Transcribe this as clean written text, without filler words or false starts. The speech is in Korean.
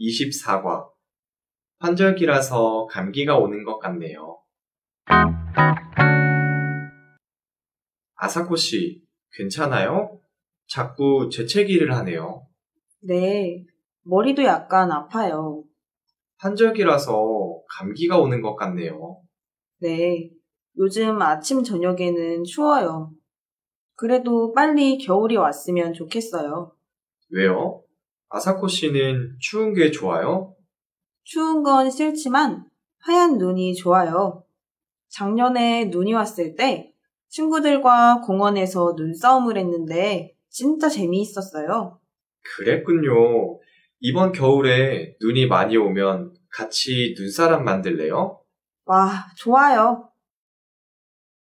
24과 환절기라서 감기가 오는 것 같네요. 아사코 씨, 괜찮아요? 자꾸 재채기를 하네요. 네, 머리도 약간 아파요. 환절기라서 감기가 오는 것 같네요. 네, 요즘 아침 저녁에는 추워요. 그래도 빨리 겨울이 왔으면 좋겠어요. 왜요? 아사코 씨는 추운 게 좋아요? 추운 건 싫지만 하얀 눈이 좋아요. 작년에 눈이 왔을 때 친구들과 공원에서 눈싸움을 했는데 진짜 재미있었어요. 그랬군요. 이번 겨울에 눈이 많이 오면 같이 눈사람 만들래요? 와, 좋아요.